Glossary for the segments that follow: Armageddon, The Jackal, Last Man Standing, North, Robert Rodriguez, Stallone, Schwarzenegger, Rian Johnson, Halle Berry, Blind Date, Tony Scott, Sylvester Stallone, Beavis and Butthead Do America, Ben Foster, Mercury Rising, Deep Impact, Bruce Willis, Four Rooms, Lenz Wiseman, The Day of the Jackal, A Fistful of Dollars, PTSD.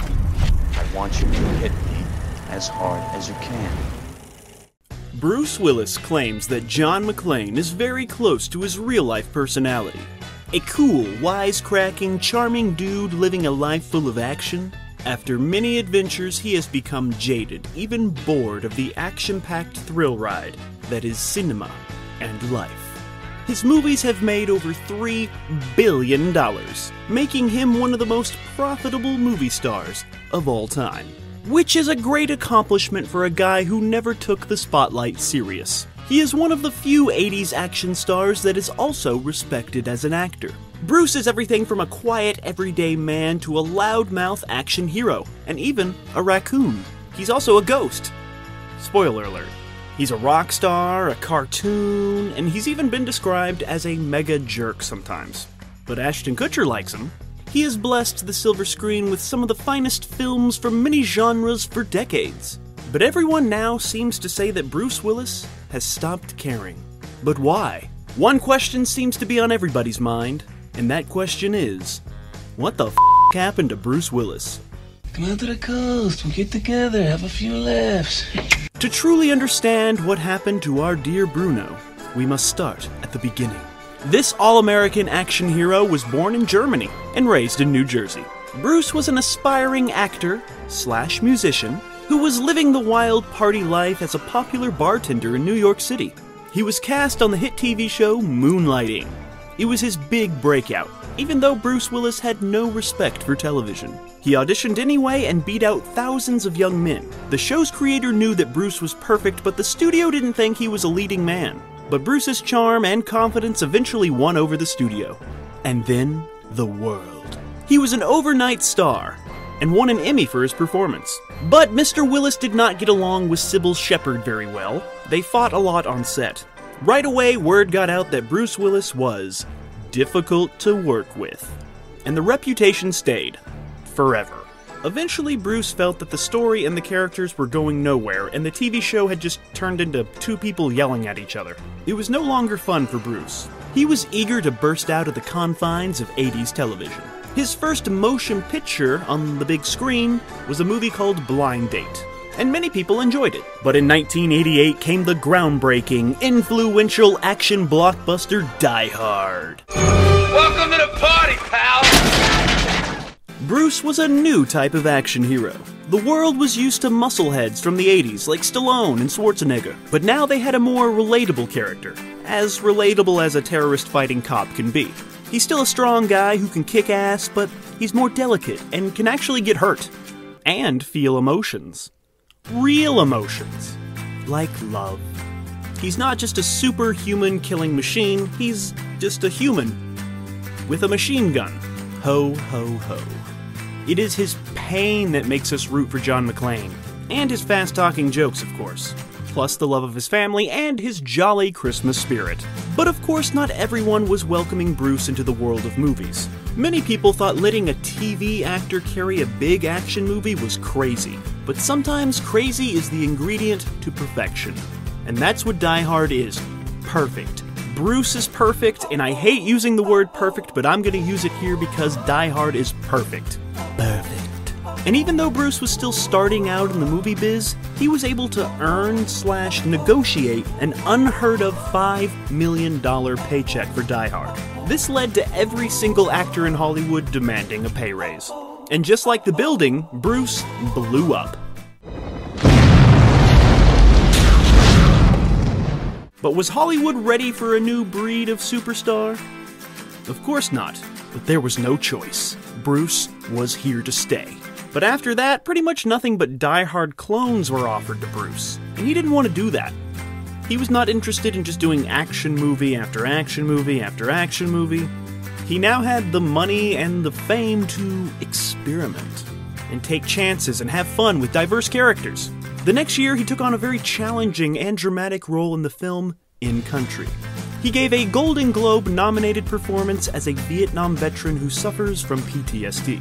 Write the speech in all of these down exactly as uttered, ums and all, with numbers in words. I want you to hit me as hard as you can. Bruce Willis claims that John McClane is very close to his real-life personality. A cool, wisecracking, charming dude living a life full of action. After many adventures, he has become jaded, even bored of the action-packed thrill ride that is cinema and life. His movies have made over three billion dollars, making him one of the most profitable movie stars of all time. Which is a great accomplishment for a guy who never took the spotlight serious. He is one of the few eighties action stars that is also respected as an actor. Bruce is everything from a quiet, everyday man to a loudmouth action hero, and even a raccoon. He's also a ghost. Spoiler alert. He's a rock star, a cartoon, and he's even been described as a mega jerk sometimes. But Ashton Kutcher likes him. He has blessed the silver screen with some of the finest films from many genres for decades. But everyone now seems to say that Bruce Willis has stopped caring. But why? One question seems to be on everybody's mind, and that question is, what the f*** happened to Bruce Willis? Come out to the coast, we'll get together, have a few laughs. To truly understand what happened to our dear Bruno, we must start at the beginning. This all-American action hero was born in Germany and raised in New Jersey. Bruce was an aspiring actor slash musician who was living the wild party life as a popular bartender in New York City. He was cast on the hit T V show Moonlighting. It was his big breakout, even though Bruce Willis had no respect for television. He auditioned anyway and beat out thousands of young men. The show's creator knew that Bruce was perfect, but the studio didn't think he was a leading man. But Bruce's charm and confidence eventually won over the studio. And then, the world. He was an overnight star, and won an Emmy for his performance. But Mister Willis did not get along with Sybil Shepherd very well. They fought a lot on set. Right away, word got out that Bruce Willis was difficult to work with. And the reputation stayed. Forever. Eventually, Bruce felt that the story and the characters were going nowhere, and the T V show had just turned into two people yelling at each other. It was no longer fun for Bruce. He was eager to burst out of the confines of eighties television. His first motion picture on the big screen was a movie called Blind Date, and many people enjoyed it. But in nineteen eighty-eight came the groundbreaking, influential action blockbuster Die Hard. Welcome to the party, pal! Bruce was a new type of action hero. The world was used to muscleheads from the eighties like Stallone and Schwarzenegger, but now they had a more relatable character, as relatable as a terrorist fighting cop can be. He's still a strong guy who can kick ass, but he's more delicate and can actually get hurt. And feel emotions. Real emotions. Like love. He's not just a superhuman killing machine, he's just a human with a machine gun. Ho, ho, ho. It is his pain that makes us root for John McClane, and his fast-talking jokes, of course, plus the love of his family and his jolly Christmas spirit. But of course, not everyone was welcoming Bruce into the world of movies. Many people thought letting a T V actor carry a big action movie was crazy, but sometimes crazy is the ingredient to perfection. And that's what Die Hard is, perfect. Bruce is perfect, and I hate using the word perfect, but I'm gonna use it here because Die Hard is perfect. Perfect. And even though Bruce was still starting out in the movie biz, he was able to earn slash negotiate an unheard of five million dollars paycheck for Die Hard. This led to every single actor in Hollywood demanding a pay raise. And just like the building, Bruce blew up. But was Hollywood ready for a new breed of superstar? Of course not, but there was no choice. Bruce was here to stay. But after that, pretty much nothing but Die Hard clones were offered to Bruce, and he didn't want to do that. He was not interested in just doing action movie after action movie after action movie. He now had the money and the fame to experiment, and take chances and have fun with diverse characters. The next year, he took on a very challenging and dramatic role in the film In Country. He gave a Golden Globe-nominated performance as a Vietnam veteran who suffers from P T S D.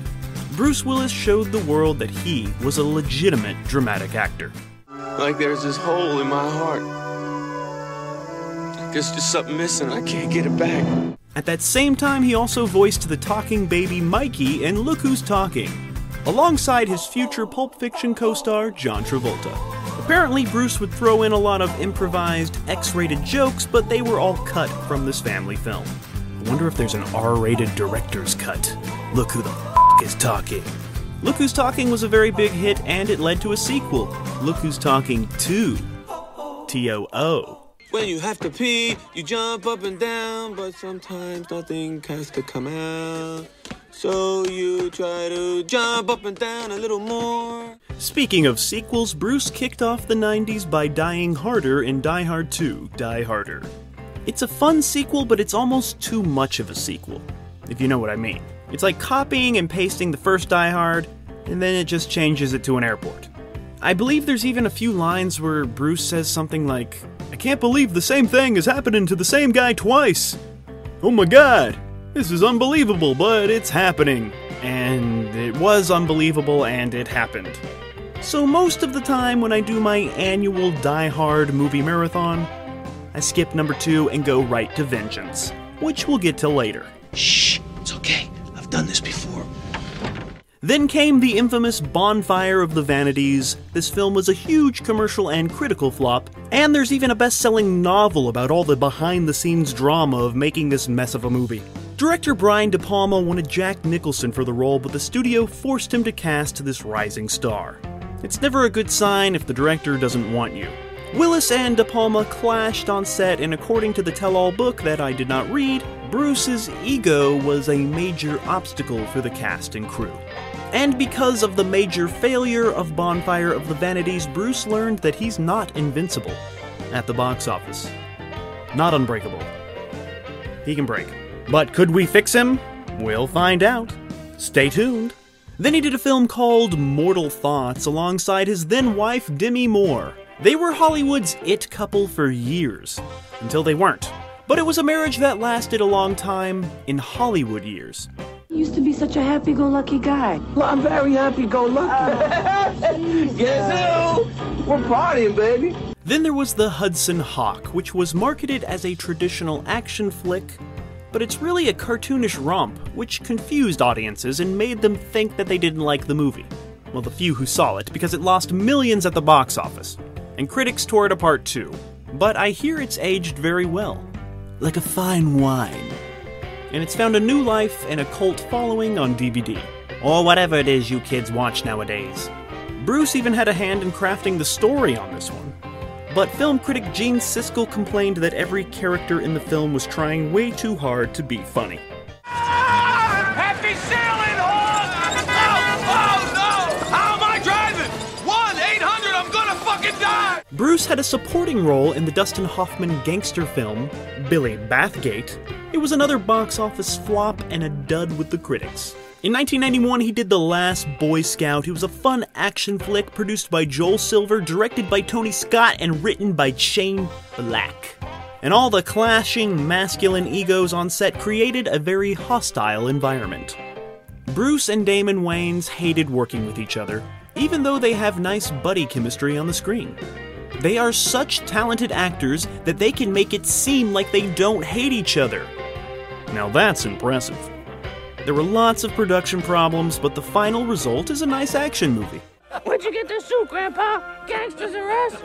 Bruce Willis showed the world that he was a legitimate dramatic actor. Like there's this hole in my heart. There's just something missing, I can't get it back. At that same time, he also voiced the talking baby Mikey in Look Who's Talking, alongside his future Pulp Fiction co-star John Travolta. Apparently, Bruce would throw in a lot of improvised X-rated jokes, but they were all cut from this family film. I wonder if there's an R-rated director's cut. Look Who the F*** Is Talking. Look Who's Talking was a very big hit, and it led to a sequel, Look Who's Talking two. T O O. When you have to pee, you jump up and down, but sometimes nothing has to come out. So you try to jump up and down a little more. Speaking of sequels, Bruce kicked off the nineties by dying harder in Die Hard two, Die Harder. It's a fun sequel, but it's almost too much of a sequel, if you know what I mean. It's like copying and pasting the first Die Hard, and then it just changes it to an airport. I believe there's even a few lines where Bruce says something like, "I can't believe the same thing is happening to the same guy twice! Oh my god! This is unbelievable, but it's happening!" And it was unbelievable, and it happened. So most of the time when I do my annual Die Hard movie marathon, I skip number two and go right to Vengeance, which we'll get to later. Shh! It's okay. I've done this before. Then came the infamous Bonfire of the Vanities. This film was a huge commercial and critical flop, and there's even a best-selling novel about all the behind-the-scenes drama of making this mess of a movie. Director Brian De Palma wanted Jack Nicholson for the role, but the studio forced him to cast this rising star. It's never a good sign if the director doesn't want you. Willis and De Palma clashed on set, and according to the tell-all book that I did not read, Bruce's ego was a major obstacle for the cast and crew. And because of the major failure of Bonfire of the Vanities, Bruce learned that he's not invincible at the box office. Not unbreakable. He can break. But could we fix him? We'll find out. Stay tuned. Then he did a film called Mortal Thoughts alongside his then-wife Demi Moore. They were Hollywood's it couple for years, until they weren't. But it was a marriage that lasted a long time in Hollywood years. You used to be such a happy-go-lucky guy. Well, I'm very happy-go-lucky. Oh, yes, who? We're partying, baby. Then there was the Hudson Hawk, which was marketed as a traditional action flick, but it's really a cartoonish romp, which confused audiences and made them think that they didn't like the movie. Well, the few who saw it, because it lost millions at the box office, and critics tore it apart too. But I hear it's aged very well. Like a fine wine. And it's found a new life and a cult following on D V D. Or whatever it is you kids watch nowadays. Bruce even had a hand in crafting the story on this one. But film critic Gene Siskel complained that every character in the film was trying way too hard to be funny. Ah! Happy sailing, Hawk! Oh, oh no! How am I driving? one eight hundred, I'm gonna fucking die! Bruce had a supporting role in the Dustin Hoffman gangster film, Billy Bathgate. It was another box office flop and a dud with the critics. In nineteen ninety-one, he did The Last Boy Scout. It was a fun action flick produced by Joel Silver, directed by Tony Scott, and written by Shane Black. And all the clashing masculine egos on set created a very hostile environment. Bruce and Damon Wayans hated working with each other, even though they have nice buddy chemistry on the screen. They are such talented actors that they can make it seem like they don't hate each other. Now that's impressive. There were lots of production problems, but the final result is a nice action movie. Where'd you get this suit, Grandpa? Gangsters arrest?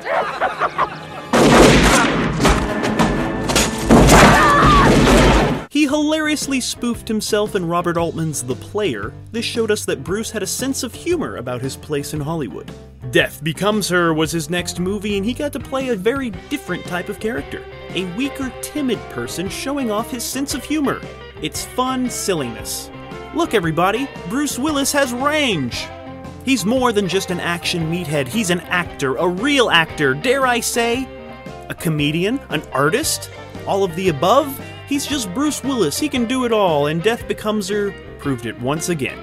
He hilariously spoofed himself in Robert Altman's The Player. This showed us that Bruce had a sense of humor about his place in Hollywood. Death Becomes Her was his next movie, and he got to play a very different type of character. A weaker, timid person showing off his sense of humor. It's fun silliness. Look everybody, Bruce Willis has range! He's more than just an action meathead, he's an actor, a real actor, dare I say, a comedian, an artist, all of the above. He's just Bruce Willis, he can do it all, and Death Becomes Her proved it once again.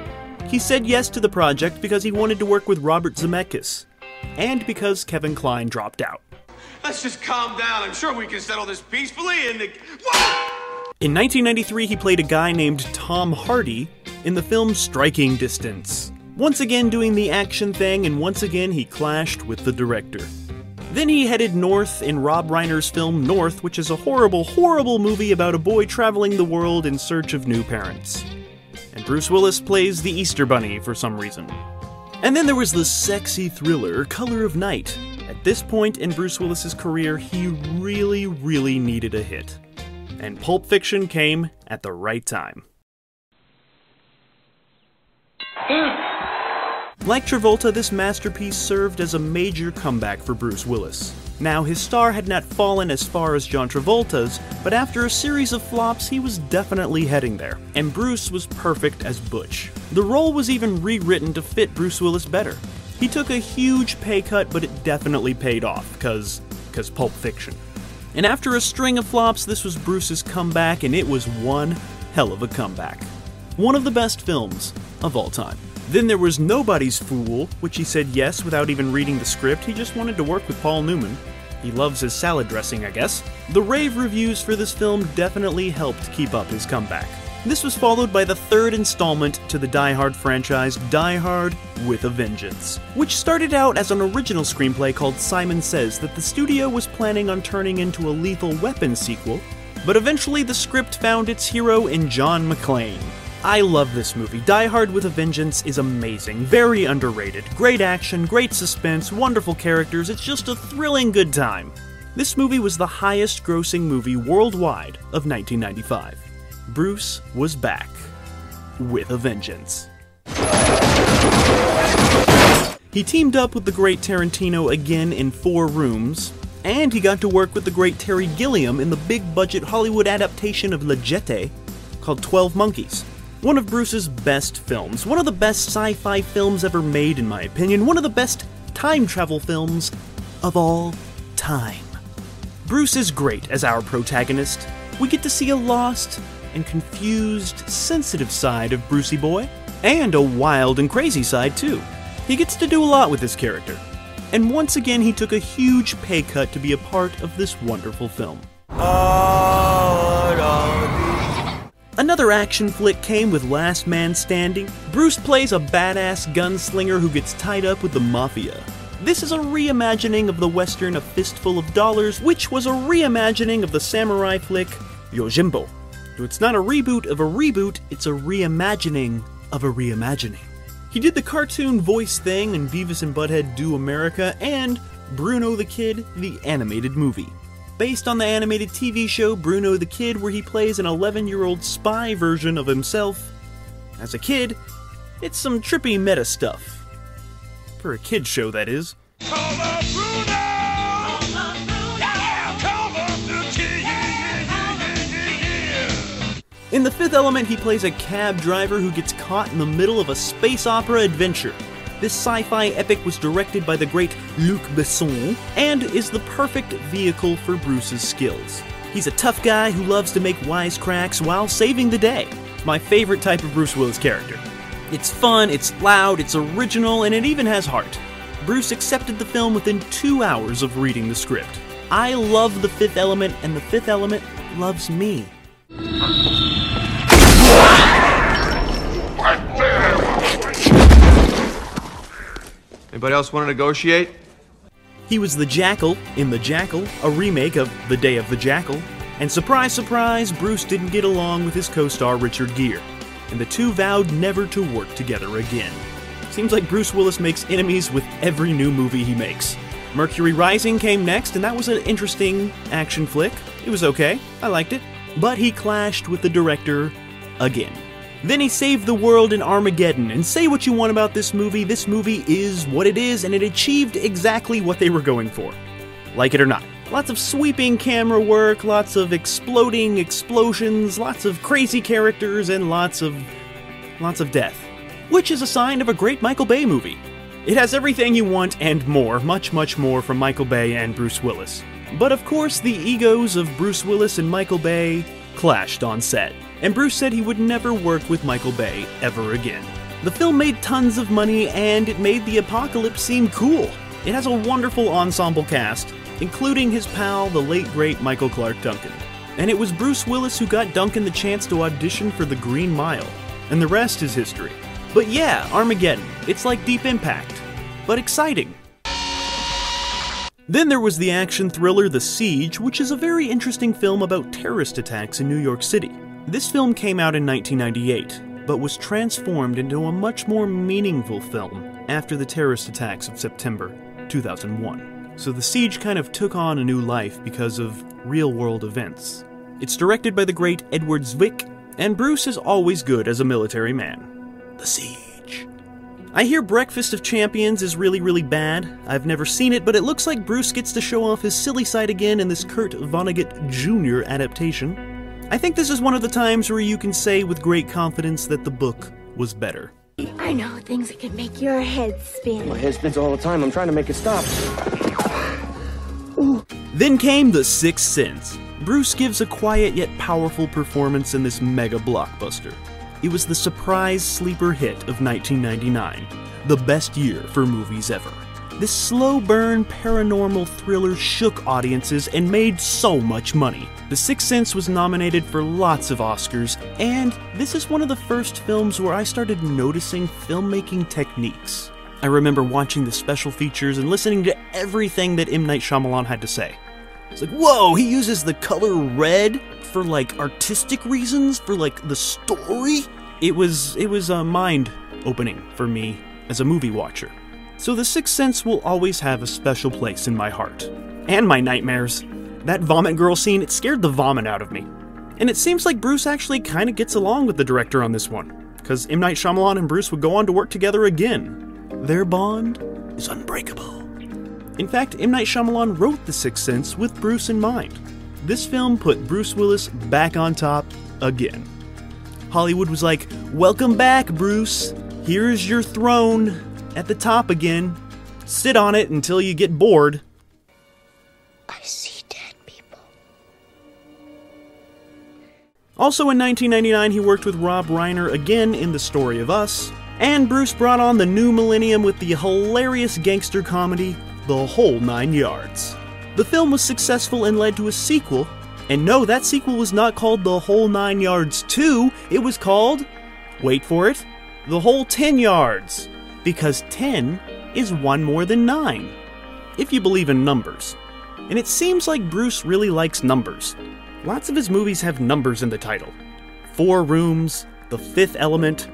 He said yes to the project because he wanted to work with Robert Zemeckis, and because Kevin Kline dropped out. Let's just calm down, I'm sure we can settle this peacefully in the... In nineteen ninety-three, he played a guy named Tom Hardy in the film Striking Distance. Once again doing the action thing, and once again he clashed with the director. Then he headed north in Rob Reiner's film North, which is a horrible, horrible movie about a boy traveling the world in search of new parents. Bruce Willis plays the Easter Bunny for some reason. And then there was the sexy thriller Color of Night. At this point in Bruce Willis's career, he really, really needed a hit. And Pulp Fiction came at the right time. Like Travolta, this masterpiece served as a major comeback for Bruce Willis. Now, his star had not fallen as far as John Travolta's, but after a series of flops, he was definitely heading there, and Bruce was perfect as Butch. The role was even rewritten to fit Bruce Willis better. He took a huge pay cut, but it definitely paid off, cause, cause Pulp Fiction. And after a string of flops, this was Bruce's comeback, and it was one hell of a comeback. One of the best films of all time. Then there was Nobody's Fool, which he said yes without even reading the script. He just wanted to work with Paul Newman. He loves his salad dressing, I guess. The rave reviews for this film definitely helped keep up his comeback. This was followed by the third installment to the Die Hard franchise, Die Hard with a Vengeance, which started out as an original screenplay called Simon Says that the studio was planning on turning into a Lethal Weapon sequel, but eventually the script found its hero in John McClane. I love this movie. Die Hard with a Vengeance is amazing, very underrated, great action, great suspense, wonderful characters, it's just a thrilling good time. This movie was the highest grossing movie worldwide of nineteen ninety-five. Bruce was back with a vengeance. He teamed up with the great Tarantino again in Four Rooms, and he got to work with the great Terry Gilliam in the big budget Hollywood adaptation of Le Jetée called twelve monkeys. One of Bruce's best films, one of the best sci-fi films ever made in my opinion, one of the best time travel films of all time. Bruce is great as our protagonist. We get to see a lost and confused, sensitive side of Brucey Boy, and a wild and crazy side too. He gets to do a lot with this character, and once again he took a huge pay cut to be a part of this wonderful film. Oh, no. Another action flick came with Last Man Standing. Bruce plays a badass gunslinger who gets tied up with the mafia. This is a reimagining of the western A Fistful of Dollars, which was a reimagining of the samurai flick Yojimbo. So it's not a reboot of a reboot, it's a reimagining of a reimagining. He did the cartoon voice thing in Beavis and Butthead Do America and Bruno the Kid, the animated movie. Based on the animated T V show Bruno the Kid, where he plays an eleven-year-old spy version of himself. As a kid, it's some trippy meta stuff. For a kid's show, that is. Call up Bruno! Call up Bruno! Yeah! Call up the Kid! Yeah, yeah, yeah, yeah, yeah. In The Fifth Element, he plays a cab driver who gets caught in the middle of a space opera adventure. This sci-fi epic was directed by the great Luc Besson and is the perfect vehicle for Bruce's skills. He's a tough guy who loves to make wisecracks while saving the day. My favorite type of Bruce Willis character. It's fun, it's loud, it's original, and it even has heart. Bruce accepted the film within two hours of reading the script. I love The Fifth Element, and The Fifth Element loves me. Anybody else want to negotiate? He was the Jackal in The Jackal, a remake of The Day of the Jackal, and surprise, surprise, Bruce didn't get along with his co-star Richard Gere, and the two vowed never to work together again. Seems like Bruce Willis makes enemies with every new movie he makes. Mercury Rising came next, and that was an interesting action flick. It was okay, I liked it, but he clashed with the director again. Then he saved the world in Armageddon, and say what you want about this movie, this movie is what it is, and it achieved exactly what they were going for. Like it or not. Lots of sweeping camera work, lots of exploding explosions, lots of crazy characters, and lots of... lots of death. Which is a sign of a great Michael Bay movie. It has everything you want and more, much, much more from Michael Bay and Bruce Willis. But of course, the egos of Bruce Willis and Michael Bay clashed on set. And Bruce said he would never work with Michael Bay ever again. The film made tons of money, and it made the apocalypse seem cool. It has a wonderful ensemble cast, including his pal, the late great Michael Clark Duncan. And it was Bruce Willis who got Duncan the chance to audition for The Green Mile, and the rest is history. But yeah, Armageddon, it's like Deep Impact, but exciting. Then there was the action thriller The Siege, which is a very interesting film about terrorist attacks in New York City. This film came out in nineteen ninety-eight. but was transformed into a much more meaningful film after the terrorist attacks of September two thousand one. So The Siege kind of took on a new life because of real-world events. It's directed by the great Edward Zwick, and Bruce is always good as a military man. The Siege. I hear Breakfast of Champions is really, really bad. I've never seen it, but it looks like Bruce gets to show off his silly side again in this Kurt Vonnegut Junior adaptation. I think this is one of the times where you can say with great confidence that the book was better. I know things that can make your head spin. My head spins all the time. I'm trying to make it stop. Ooh. Then came The Sixth Sense. Bruce gives a quiet yet powerful performance in this mega blockbuster. It was the surprise sleeper hit of nineteen ninety-nine, the best year for movies ever. This slow burn paranormal thriller shook audiences and made so much money. The Sixth Sense was nominated for lots of Oscars, and this is one of the first films where I started noticing filmmaking techniques. I remember watching the special features and listening to everything that M. Night Shyamalan had to say. It's like, whoa, he uses the color red for like artistic reasons, for like the story. It was, it was a mind-opening for me as a movie watcher. So The Sixth Sense will always have a special place in my heart. And my nightmares. That vomit girl scene, it scared the vomit out of me. And it seems like Bruce actually kind of gets along with the director on this one, because M. Night Shyamalan and Bruce would go on to work together again. Their bond is unbreakable. In fact, M. Night Shyamalan wrote The Sixth Sense with Bruce in mind. This film put Bruce Willis back on top again. Hollywood was like, welcome back, Bruce. Here's your throne. At the top again. Sit on it until you get bored. I see dead people. Also in nineteen ninety-nine, he worked with Rob Reiner again in The Story of Us, and Bruce brought on the new millennium with the hilarious gangster comedy The Whole Nine Yards. The film was successful and led to a sequel, and no, that sequel was not called The Whole Nine Yards two, it was called, wait for it, The Whole Ten Yards. Because ten is one more than nine, if you believe in numbers. And it seems like Bruce really likes numbers. Lots of his movies have numbers in the title. Four Rooms, The Fifth Element,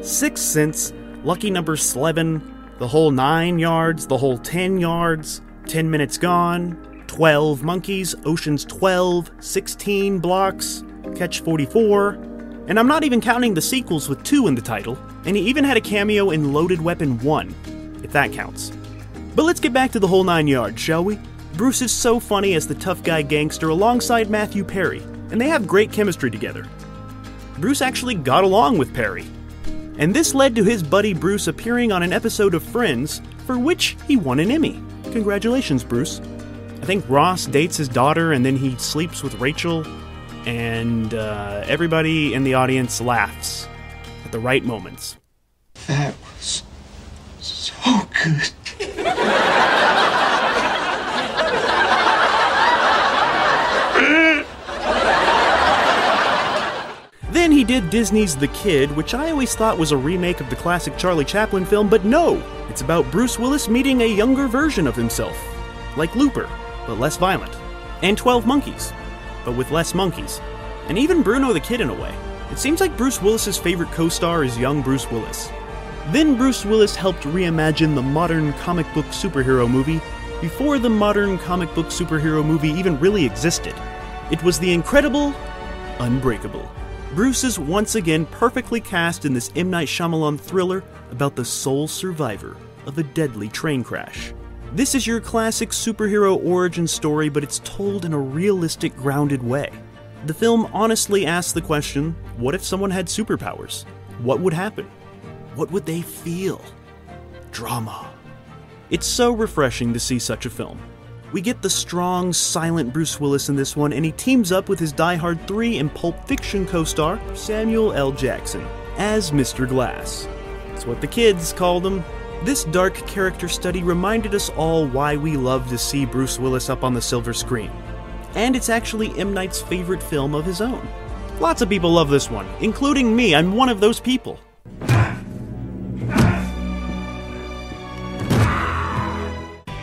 Sixth Sense, Lucky Number Slevin, The Whole Nine Yards, The Whole Ten Yards, Ten Minutes Gone, twelve Monkeys, Ocean's twelve, sixteen Blocks, Catch forty-four... And I'm not even counting the sequels with two in the title, and he even had a cameo in Loaded Weapon one, if that counts. But let's get back to The Whole Nine Yards, shall we? Bruce is so funny as the tough guy gangster alongside Matthew Perry, and they have great chemistry together. Bruce actually got along with Perry. And this led to his buddy Bruce appearing on an episode of Friends, for which he won an Emmy. Congratulations, Bruce. I think Ross dates his daughter and then he sleeps with Rachel. And uh, everybody in the audience laughs at the right moments. That was so good. Then he did Disney's The Kid, which I always thought was a remake of the classic Charlie Chaplin film, but no, it's about Bruce Willis meeting a younger version of himself, like Looper, but less violent, and twelve Monkeys. But with less monkeys. And even Bruno the Kid in a way. It seems like Bruce Willis's favorite co-star is young Bruce Willis. Then Bruce Willis helped reimagine the modern comic book superhero movie before the modern comic book superhero movie even really existed. It was the incredible Unbreakable. Bruce is once again perfectly cast in this M. Night Shyamalan thriller about the sole survivor of a deadly train crash. This is your classic superhero origin story, but it's told in a realistic, grounded way. The film honestly asks the question, what if someone had superpowers? What would happen? What would they feel? Drama. It's so refreshing to see such a film. We get the strong, silent Bruce Willis in this one, and he teams up with his Die Hard three and Pulp Fiction co-star, Samuel L. Jackson, as Mister Glass. It's what the kids called him. This dark character study reminded us all why we love to see Bruce Willis up on the silver screen. And it's actually M. Night's favorite film of his own. Lots of people love this one, including me. I'm one of those people.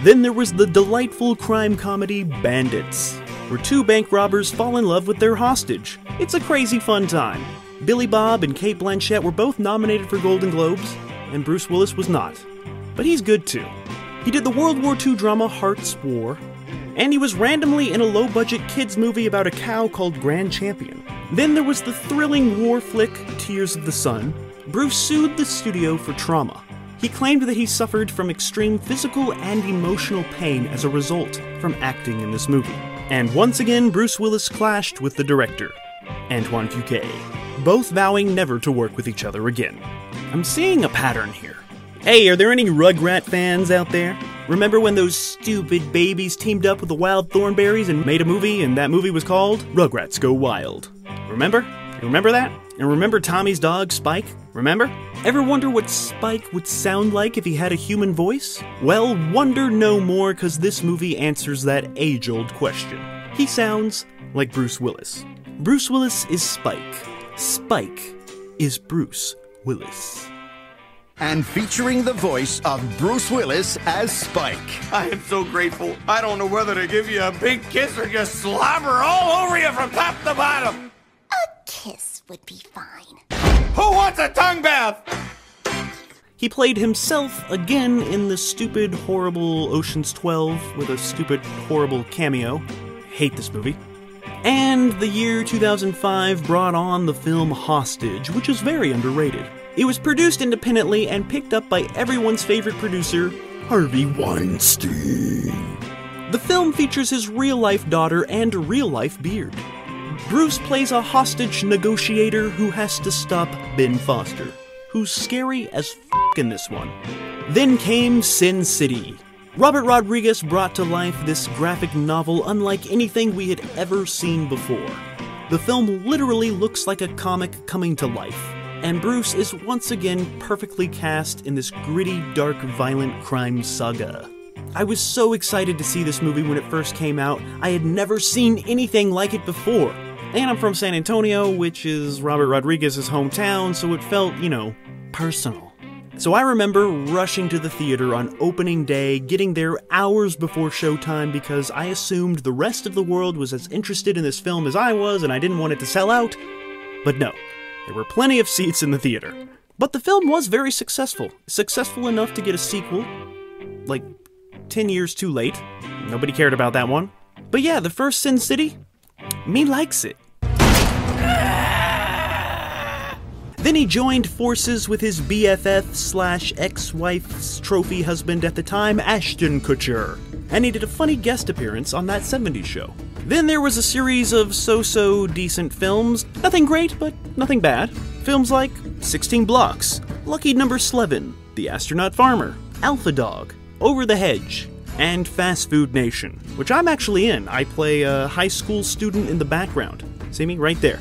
Then there was the delightful crime comedy Bandits, where two bank robbers fall in love with their hostage. It's a crazy fun time. Billy Bob and Cate Blanchett were both nominated for Golden Globes, and Bruce Willis was not. But he's good too. He did the World War Two drama Hearts War, and he was randomly in a low-budget kids movie about a cow called Grand Champion. Then there was the thrilling war flick Tears of the Sun. Bruce sued the studio for trauma. He claimed that he suffered from extreme physical and emotional pain as a result from acting in this movie. And once again, Bruce Willis clashed with the director, Antoine Fuqua, both vowing never to work with each other again. I'm seeing a pattern here. Hey, are there any Rugrat fans out there? Remember when those stupid babies teamed up with the Wild Thornberries and made a movie, and that movie was called Rugrats Go Wild? Remember? You remember that? And remember Tommy's dog, Spike? Remember? Ever wonder what Spike would sound like if he had a human voice? Well, wonder no more, because this movie answers that age-old question. He sounds like Bruce Willis. Bruce Willis is Spike. Spike is Bruce Willis. And featuring the voice of Bruce Willis as Spike. I am so grateful. I don't know whether to give you a big kiss or just slobber all over you from top to bottom. A kiss would be fine. Who wants a tongue bath? He played himself again in the stupid, horrible Ocean's twelve with a stupid, horrible cameo. Hate this movie. And the year two thousand five brought on the film Hostage, which is very underrated. It was produced independently and picked up by everyone's favorite producer, Harvey Weinstein. The film features his real-life daughter and real-life beard. Bruce plays a hostage negotiator who has to stop Ben Foster, who's scary as f*** in this one. Then came Sin City. Robert Rodriguez brought to life this graphic novel unlike anything we had ever seen before. The film literally looks like a comic coming to life. And Bruce is once again perfectly cast in this gritty, dark, violent crime saga. I was so excited to see this movie when it first came out. I had never seen anything like it before. And I'm from San Antonio, which is Robert Rodriguez's hometown, so it felt, you know, personal. So I remember rushing to the theater on opening day, getting there hours before showtime because I assumed the rest of the world was as interested in this film as I was and I didn't want it to sell out. But no. There were plenty of seats in the theater. But the film was very successful. Successful enough to get a sequel. Like, ten years too late. Nobody cared about that one. But yeah, the first Sin City, me likes it. Then he joined forces with his B F F slash ex-wife's trophy husband at the time, Ashton Kutcher. And he did a funny guest appearance on That seventies Show. Then there was a series of so-so decent films. Nothing great, but nothing bad. Films like sixteen blocks, Lucky Number eleven, The Astronaut Farmer, Alpha Dog, Over the Hedge, and Fast Food Nation, which I'm actually in. I play a high school student in the background. See me? Right there.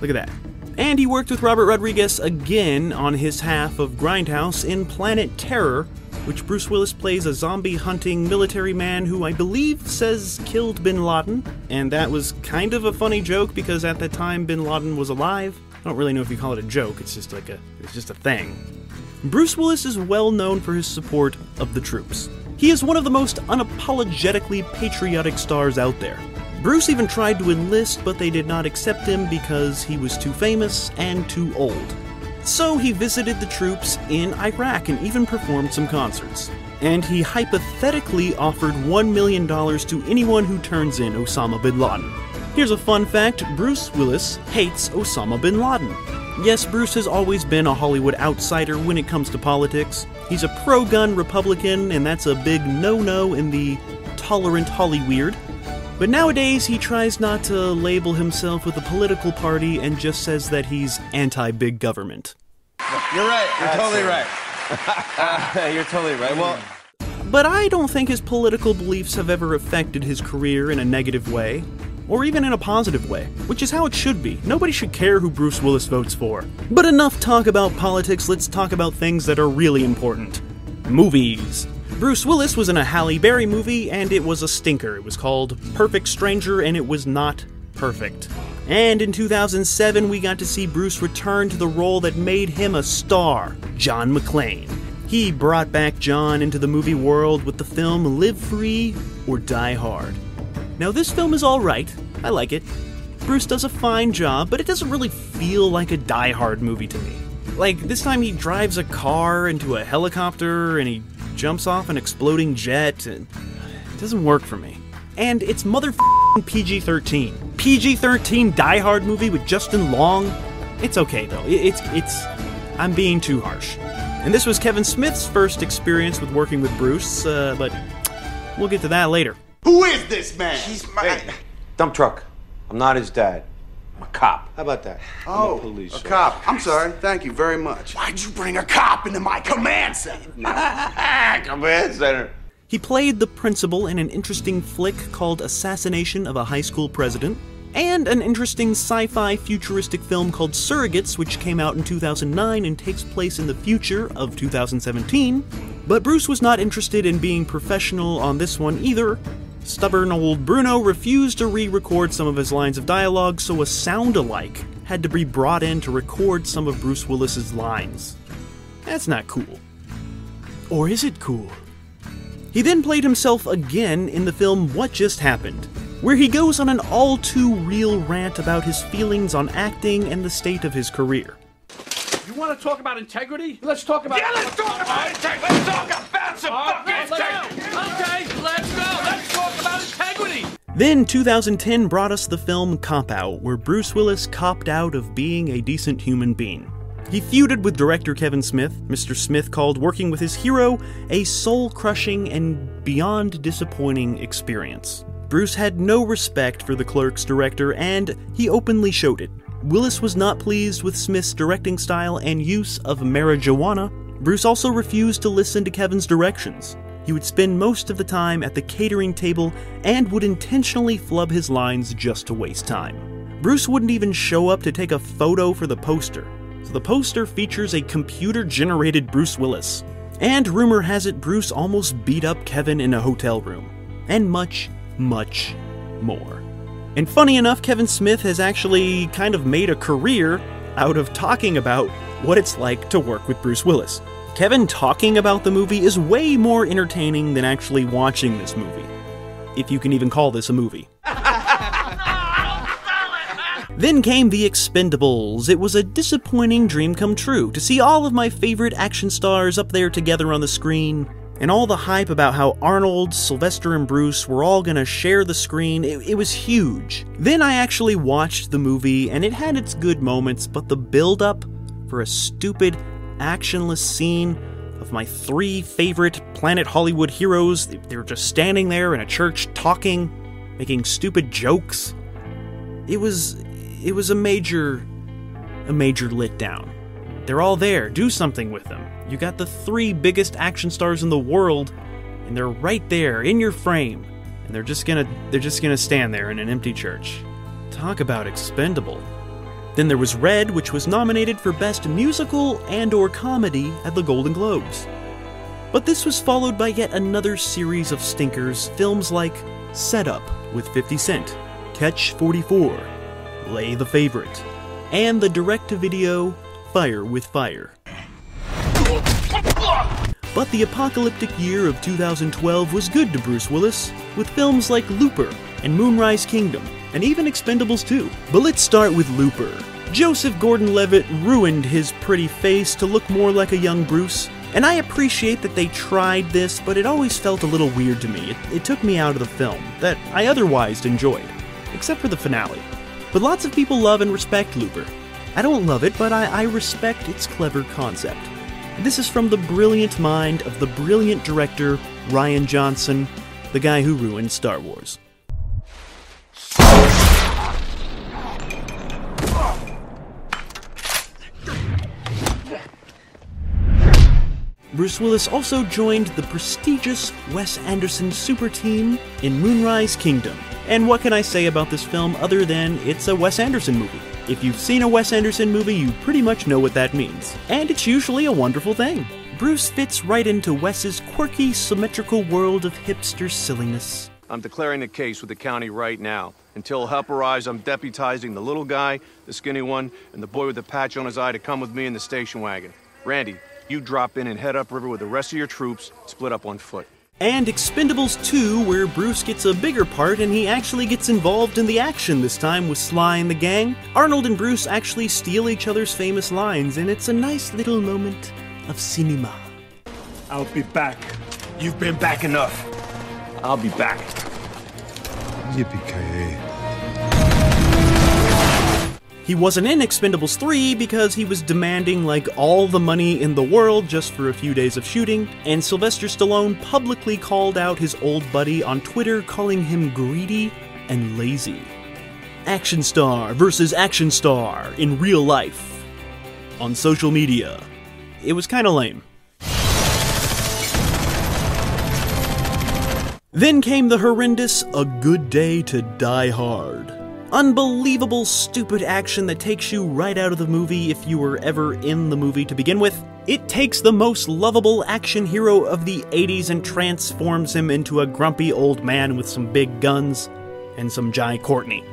Look at that. And he worked with Robert Rodriguez again on his half of Grindhouse in Planet Terror, which Bruce Willis plays a zombie-hunting military man who I believe says killed Bin Laden, and that was kind of a funny joke because at that time Bin Laden was alive. I don't really know if you call it a joke, it's just like a, it's just a thing. Bruce Willis is well known for his support of the troops. He is one of the most unapologetically patriotic stars out there. Bruce even tried to enlist, but they did not accept him because he was too famous and too old. So he visited the troops in Iraq and even performed some concerts. And he hypothetically offered one million dollars to anyone who turns in Osama bin Laden. Here's a fun fact, Bruce Willis hates Osama bin Laden. Yes, Bruce has always been a Hollywood outsider when it comes to politics. He's a pro-gun Republican, and that's a big no-no in the tolerant Hollyweird. But nowadays, he tries not to label himself with a political party and just says that he's anti-big government. You're right. You're That's totally it. right. uh, you're totally right. Well, but I don't think his political beliefs have ever affected his career in a negative way, or even in a positive way, which is how it should be. Nobody should care who Bruce Willis votes for. But enough talk about politics. Let's talk about things that are really important. Movies. Bruce Willis was in a Halle Berry movie, and it was a stinker. It was called Perfect Stranger, and it was not perfect. And in two thousand seven, we got to see Bruce return to the role that made him a star, John McClane. He brought back John into the movie world with the film Live Free or Die Hard. Now, this film is all right. I like it. Bruce does a fine job, but it doesn't really feel like a Die Hard movie to me. Like, this time he drives a car into a helicopter, and he jumps off an exploding jet, and it doesn't work for me. And it's motherfucking P G thirteen. P G thirteen Die Hard movie with Justin Long? It's okay, though. It's, it's... I'm being too harsh. And this was Kevin Smith's first experience with working with Bruce, uh, but we'll get to that later. Who is this man? He's my... Hey. Dump truck. I'm not his dad. I'm a cop. How about that? Oh, I'm a police officer. Cop. I'm sorry. Thank you very much. Why'd you bring a cop into my command center? Command center. He played the principal in an interesting flick called Assassination of a High School President, and an interesting sci-fi futuristic film called Surrogates, which came out in two thousand nine and takes place in the future of two thousand seventeen. But Bruce was not interested in being professional on this one either. Stubborn old Bruno refused to re-record some of his lines of dialogue, so a sound-alike had to be brought in to record some of Bruce Willis's lines. That's not cool. Or is it cool? He then played himself again in the film What Just Happened, where he goes on an all-too-real rant about his feelings on acting and the state of his career. You want to talk about integrity? Let's talk about... Yeah, let's talk about integrity! Let's talk about some fucking integrity! Okay, let's go! Let's talk about integrity! Then two thousand ten brought us the film Cop Out, where Bruce Willis copped out of being a decent human being. He feuded with director Kevin Smith. Mister Smith called working with his hero a soul-crushing and beyond disappointing experience. Bruce had no respect for the Clerks director, and he openly showed it. Willis was not pleased with Smith's directing style and use of marijuana. Bruce also refused to listen to Kevin's directions. He would spend most of the time at the catering table and would intentionally flub his lines just to waste time. Bruce wouldn't even show up to take a photo for the poster. So the poster features a computer-generated Bruce Willis. And rumor has it Bruce almost beat up Kevin in a hotel room. And much, much more. And funny enough, Kevin Smith has actually kind of made a career out of talking about what it's like to work with Bruce Willis. Kevin talking about the movie is way more entertaining than actually watching this movie. If you can even call this a movie. Then came The Expendables. It was a disappointing dream come true to see all of my favorite action stars up there together on the screen, and all the hype about how Arnold, Sylvester, and Bruce were all gonna share the screen. It, it was huge. Then I actually watched the movie, and it had its good moments, but the build-up for a stupid, actionless scene of my three favorite Planet Hollywood heroes, they were just standing there in a church talking, making stupid jokes. It was... It was a major, a major letdown. They're all there, do something with them. You got the three biggest action stars in the world, and they're right there, in your frame. And they're just gonna, they're just gonna stand there in an empty church. Talk about expendable. Then there was Red, which was nominated for Best Musical and or Comedy at the Golden Globes. But this was followed by yet another series of stinkers, films like Set Up with fifty cent, Catch forty-four, Lay the Favorite, and the direct-to-video Fire with Fire. But the apocalyptic year of two thousand twelve was good to Bruce Willis, with films like Looper and Moonrise Kingdom, and even Expendables two. But let's start with Looper. Joseph Gordon-Levitt ruined his pretty face to look more like a young Bruce, and I appreciate that they tried this, but it always felt a little weird to me. It, it took me out of the film, that I otherwise enjoyed, except for the finale. But lots of people love and respect Looper. I don't love it, but I, I respect its clever concept. And this is from the brilliant mind of the brilliant director, Rian Johnson, the guy who ruined Star Wars. Bruce Willis also joined the prestigious Wes Anderson super team in Moonrise Kingdom. And what can I say about this film other than it's a Wes Anderson movie? If you've seen a Wes Anderson movie, you pretty much know what that means. And it's usually a wonderful thing. Bruce fits right into Wes's quirky, symmetrical world of hipster silliness. I'm declaring the case with the county right now. Until help arrives, I'm deputizing the little guy, the skinny one, and the boy with the patch on his eye to come with me in the station wagon. Randy, you drop in and head upriver with the rest of your troops, split up on foot. and Expendables two, where Bruce gets a bigger part and he actually gets involved in the action, this time with Sly and the gang. Arnold and Bruce actually steal each other's famous lines, and it's a nice little moment of cinema. I'll be back. You've been back enough. I'll be back. Yippee-ki-yay. He wasn't in Expendables three because he was demanding like all the money in the world just for a few days of shooting, and Sylvester Stallone publicly called out his old buddy on Twitter, calling him greedy and lazy. Action star versus action star in real life. On social media. It was kinda lame. Then came the horrendous A Good Day to Die Hard. Unbelievable, stupid action that takes you right out of the movie if you were ever in the movie to begin with. It takes the most lovable action hero of the eighties and transforms him into a grumpy old man with some big guns and some Jai Courtney.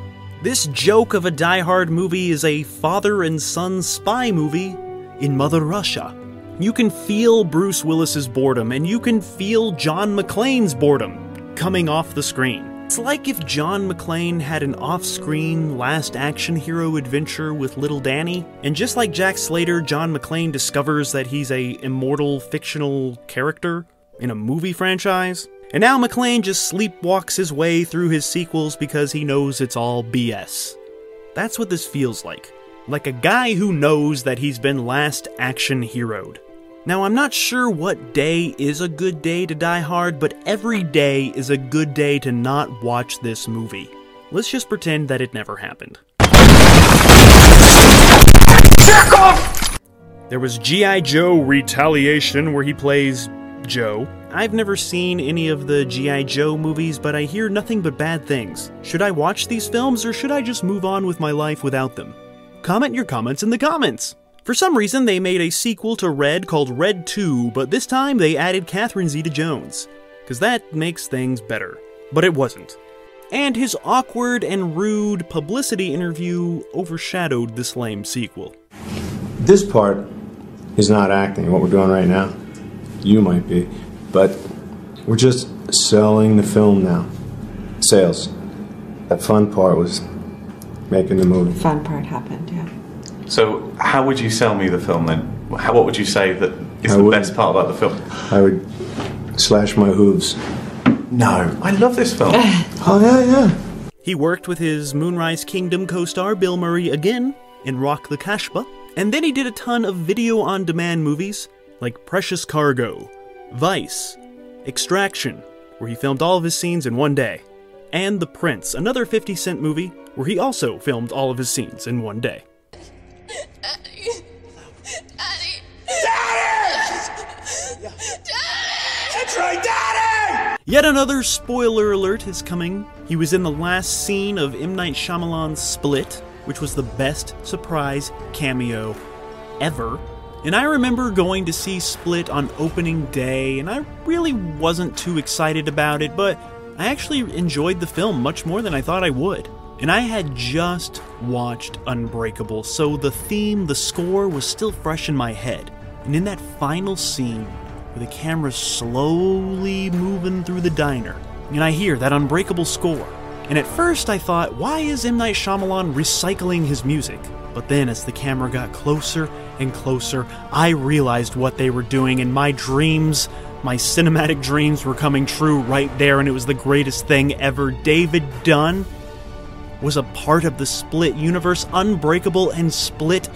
This joke of a Die Hard movie is a father and son spy movie in Mother Russia. You can feel Bruce Willis's boredom, and you can feel John McClane's boredom coming off the screen. It's like if John McClane had an off-screen last action hero adventure with little Danny, and just like Jack Slater, John McClane discovers that he's a immortal fictional character in a movie franchise, and now McClane just sleepwalks his way through his sequels because he knows it's all B S. That's what this feels like. Like a guy who knows that he's been last action heroed. Now, I'm not sure what day is a good day to Die Hard, but every day is a good day to not watch this movie. Let's just pretend that it never happened. There was G I Joe Retaliation, where he plays Joe. I've never seen any of the G I Joe movies, but I hear nothing but bad things. Should I watch these films, or should I just move on with my life without them? Comment your comments in the comments! For some reason, they made a sequel to Red called Red two, but this time they added Catherine Zeta-Jones, because that makes things better. But it wasn't. And his awkward and rude publicity interview overshadowed this lame sequel. This part is not acting, what we're doing right now. You might be, but we're just selling the film now. Sales. That fun part was making the movie. The fun part happened, yeah. So, how would you sell me the film then? How, what would you say that is I the would, best part about the film? I would slash my hooves. No, I love this film. Oh, yeah, yeah. He worked with his Moonrise Kingdom co-star Bill Murray again in Rock the Kashba, and then he did a ton of video-on-demand movies like Precious Cargo, Vice, Extraction, where he filmed all of his scenes in one day, and The Prince, another fifty cent movie where he also filmed all of his scenes in one day. Daddy. Daddy. Daddy! Daddy! That's right, Daddy! Yet another spoiler alert is coming. He was in the last scene of M. Night Shyamalan's Split, which was the best surprise cameo ever. And I remember going to see Split on opening day, and I really wasn't too excited about it, but I actually enjoyed the film much more than I thought I would. And I had just watched Unbreakable, so the theme, the score, was still fresh in my head. And in that final scene, where the camera's slowly moving through the diner, and I hear that Unbreakable score. And at first I thought, why is M. Night Shyamalan recycling his music? But then as the camera got closer and closer, I realized what they were doing, and my dreams, my cinematic dreams, were coming true right there, and it was the greatest thing ever. David Dunn was a part of the Split universe. Unbreakable and Split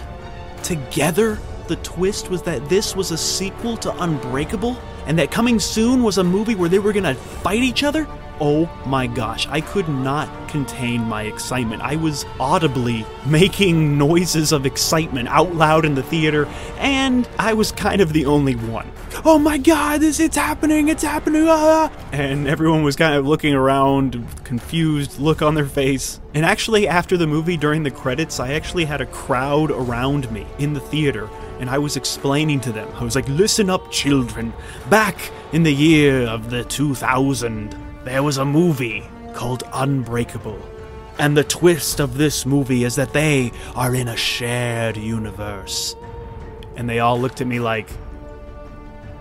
together. The twist was that this was a sequel to Unbreakable, and that coming soon was a movie where they were gonna fight each other? Oh my gosh, I could not contain my excitement. I was audibly making noises of excitement out loud in the theater, and I was kind of the only one. Oh my god, this, it's happening, it's happening, ah! And everyone was kind of looking around, confused look on their face. And actually, after the movie, during the credits, I actually had a crowd around me in the theater, and I was explaining to them. I was like, listen up, children. Back in the year of the two thousand, there was a movie called Unbreakable. And the twist of this movie is that they are in a shared universe. And they all looked at me like,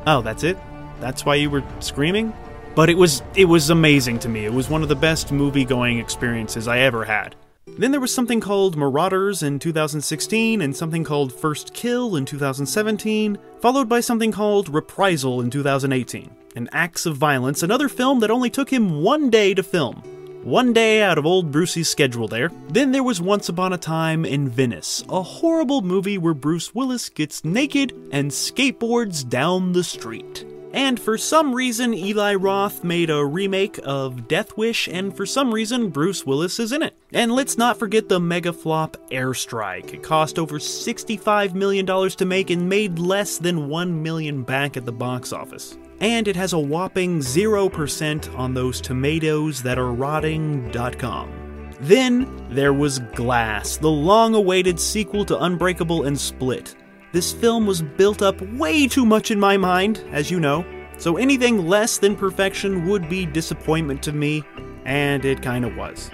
oh, that's it? That's why you were screaming? But it was it was amazing to me. It was one of the best movie-going experiences I ever had. Then there was something called Marauders in two thousand sixteen, and something called First Kill in two thousand seventeen, followed by something called Reprisal in two thousand eighteen, and Acts of Violence, another film that only took him one day to film. One day out of old Brucey's schedule there. Then there was Once Upon a Time in Venice, a horrible movie where Bruce Willis gets naked and skateboards down the street. And for some reason, Eli Roth made a remake of Death Wish, and for some reason, Bruce Willis is in it. And let's not forget the mega flop Airstrike. It cost over sixty-five million dollars to make and made less than one million dollars back at the box office. And it has a whopping zero percent on those tomatoes that are rotting dot com. Then there was Glass, the long-awaited sequel to Unbreakable and Split. This film was built up way too much in my mind, as you know, so anything less than perfection would be disappointment to me, and it kinda was.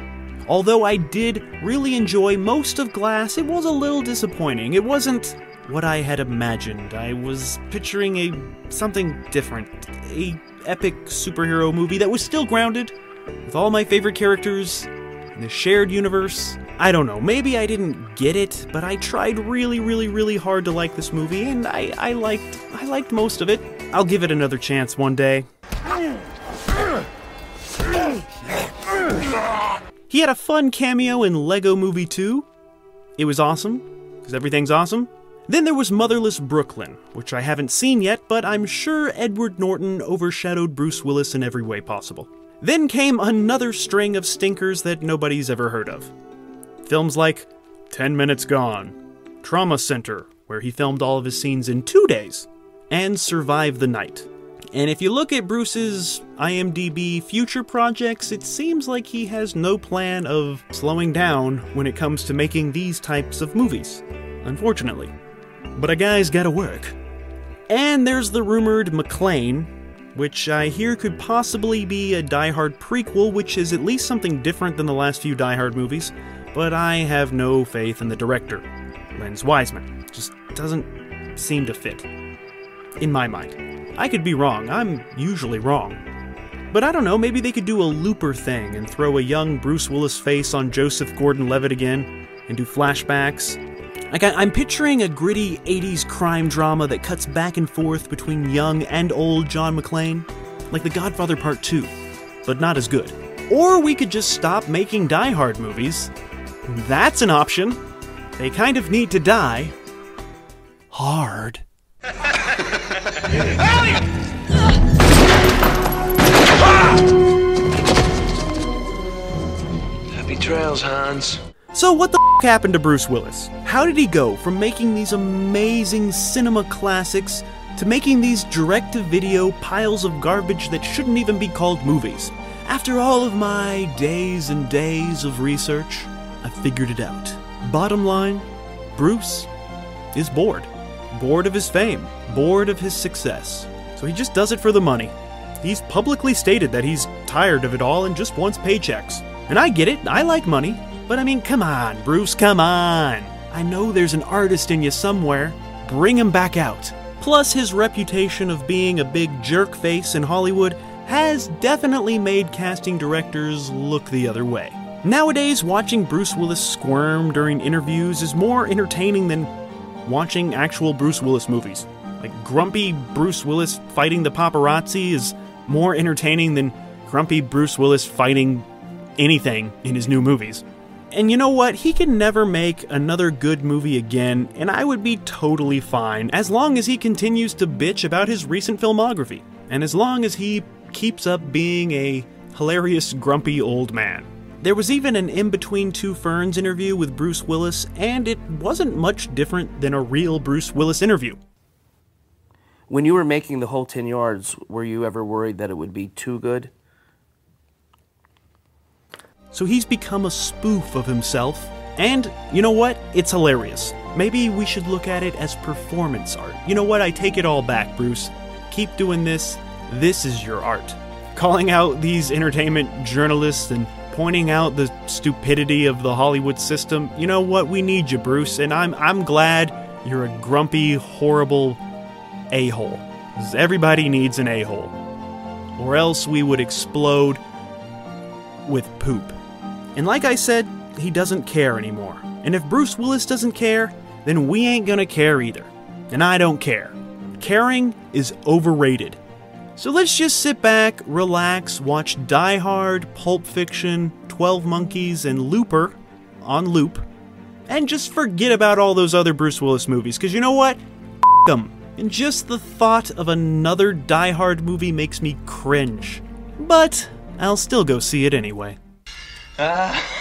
Although I did really enjoy most of Glass, it was a little disappointing. It wasn't what I had imagined. I was picturing a something different, a epic superhero movie that was still grounded, with all my favorite characters, in the shared universe. I don't know, maybe I didn't get it, but I tried really, really, really hard to like this movie, and I, I liked, I liked most of it. I'll give it another chance one day. He had a fun cameo in Lego Movie two. It was awesome, because everything's awesome. Then there was Motherless Brooklyn, which I haven't seen yet, but I'm sure Edward Norton overshadowed Bruce Willis in every way possible. Then came another string of stinkers that nobody's ever heard of. Films like ten minutes Gone, Trauma Center, where he filmed all of his scenes in two days, and Survive the Night. And if you look at Bruce's IMDb future projects, it seems like he has no plan of slowing down when it comes to making these types of movies, unfortunately. But a guy's gotta work. And there's the rumored McClane, which I hear could possibly be a Die Hard prequel, which is at least something different than the last few Die Hard movies. But I have no faith in the director, Lenz Wiseman. Just doesn't seem to fit. In my mind. I could be wrong, I'm usually wrong. But I don't know, maybe they could do a Looper thing and throw a young Bruce Willis face on Joseph Gordon-Levitt again, and do flashbacks. Like, I'm picturing a gritty eighties crime drama that cuts back and forth between young and old John McClane, like The Godfather Part two, but not as good. Or we could just stop making Die Hard movies. That's an option. They kind of need to die hard. Happy trails, Hans. So what the f*** happened to Bruce Willis? How did he go from making these amazing cinema classics to making these direct-to-video piles of garbage that shouldn't even be called movies? After all of my days and days of research, I figured it out. Bottom line, Bruce is bored. Bored of his fame. Bored of his success. So he just does it for the money. He's publicly stated that he's tired of it all and just wants paychecks. And I get it, I like money. But I mean, come on, Bruce, come on. I know there's an artist in you somewhere. Bring him back out. Plus, his reputation of being a big jerk face in Hollywood has definitely made casting directors look the other way. Nowadays, watching Bruce Willis squirm during interviews is more entertaining than watching actual Bruce Willis movies. Like, grumpy Bruce Willis fighting the paparazzi is more entertaining than grumpy Bruce Willis fighting anything in his new movies. And you know what? He can never make another good movie again, and I would be totally fine, as long as he continues to bitch about his recent filmography, and as long as he keeps up being a hilarious, grumpy old man. There was even an In Between Two Ferns interview with Bruce Willis, and it wasn't much different than a real Bruce Willis interview. When you were making the whole ten yards, were you ever worried that it would be too good? So he's become a spoof of himself, and you know what? It's hilarious. Maybe we should look at it as performance art. You know what? I take it all back, Bruce. Keep doing this. This is your art. Calling out these entertainment journalists and pointing out the stupidity of the Hollywood system. You know what? We need you, Bruce, and I'm I'm glad you're a grumpy, horrible a-hole. Everybody needs an a-hole. or else we would explode with poop. And like I said, he doesn't care anymore. And if Bruce Willis doesn't care, then we ain't gonna care either. And I don't care. Caring is overrated. So let's just sit back, relax, watch Die Hard, Pulp Fiction, twelve Monkeys, and Looper on loop, and just forget about all those other Bruce Willis movies, because you know what? F*** them. And just the thought of another Die Hard movie makes me cringe. But I'll still go see it anyway. Ah.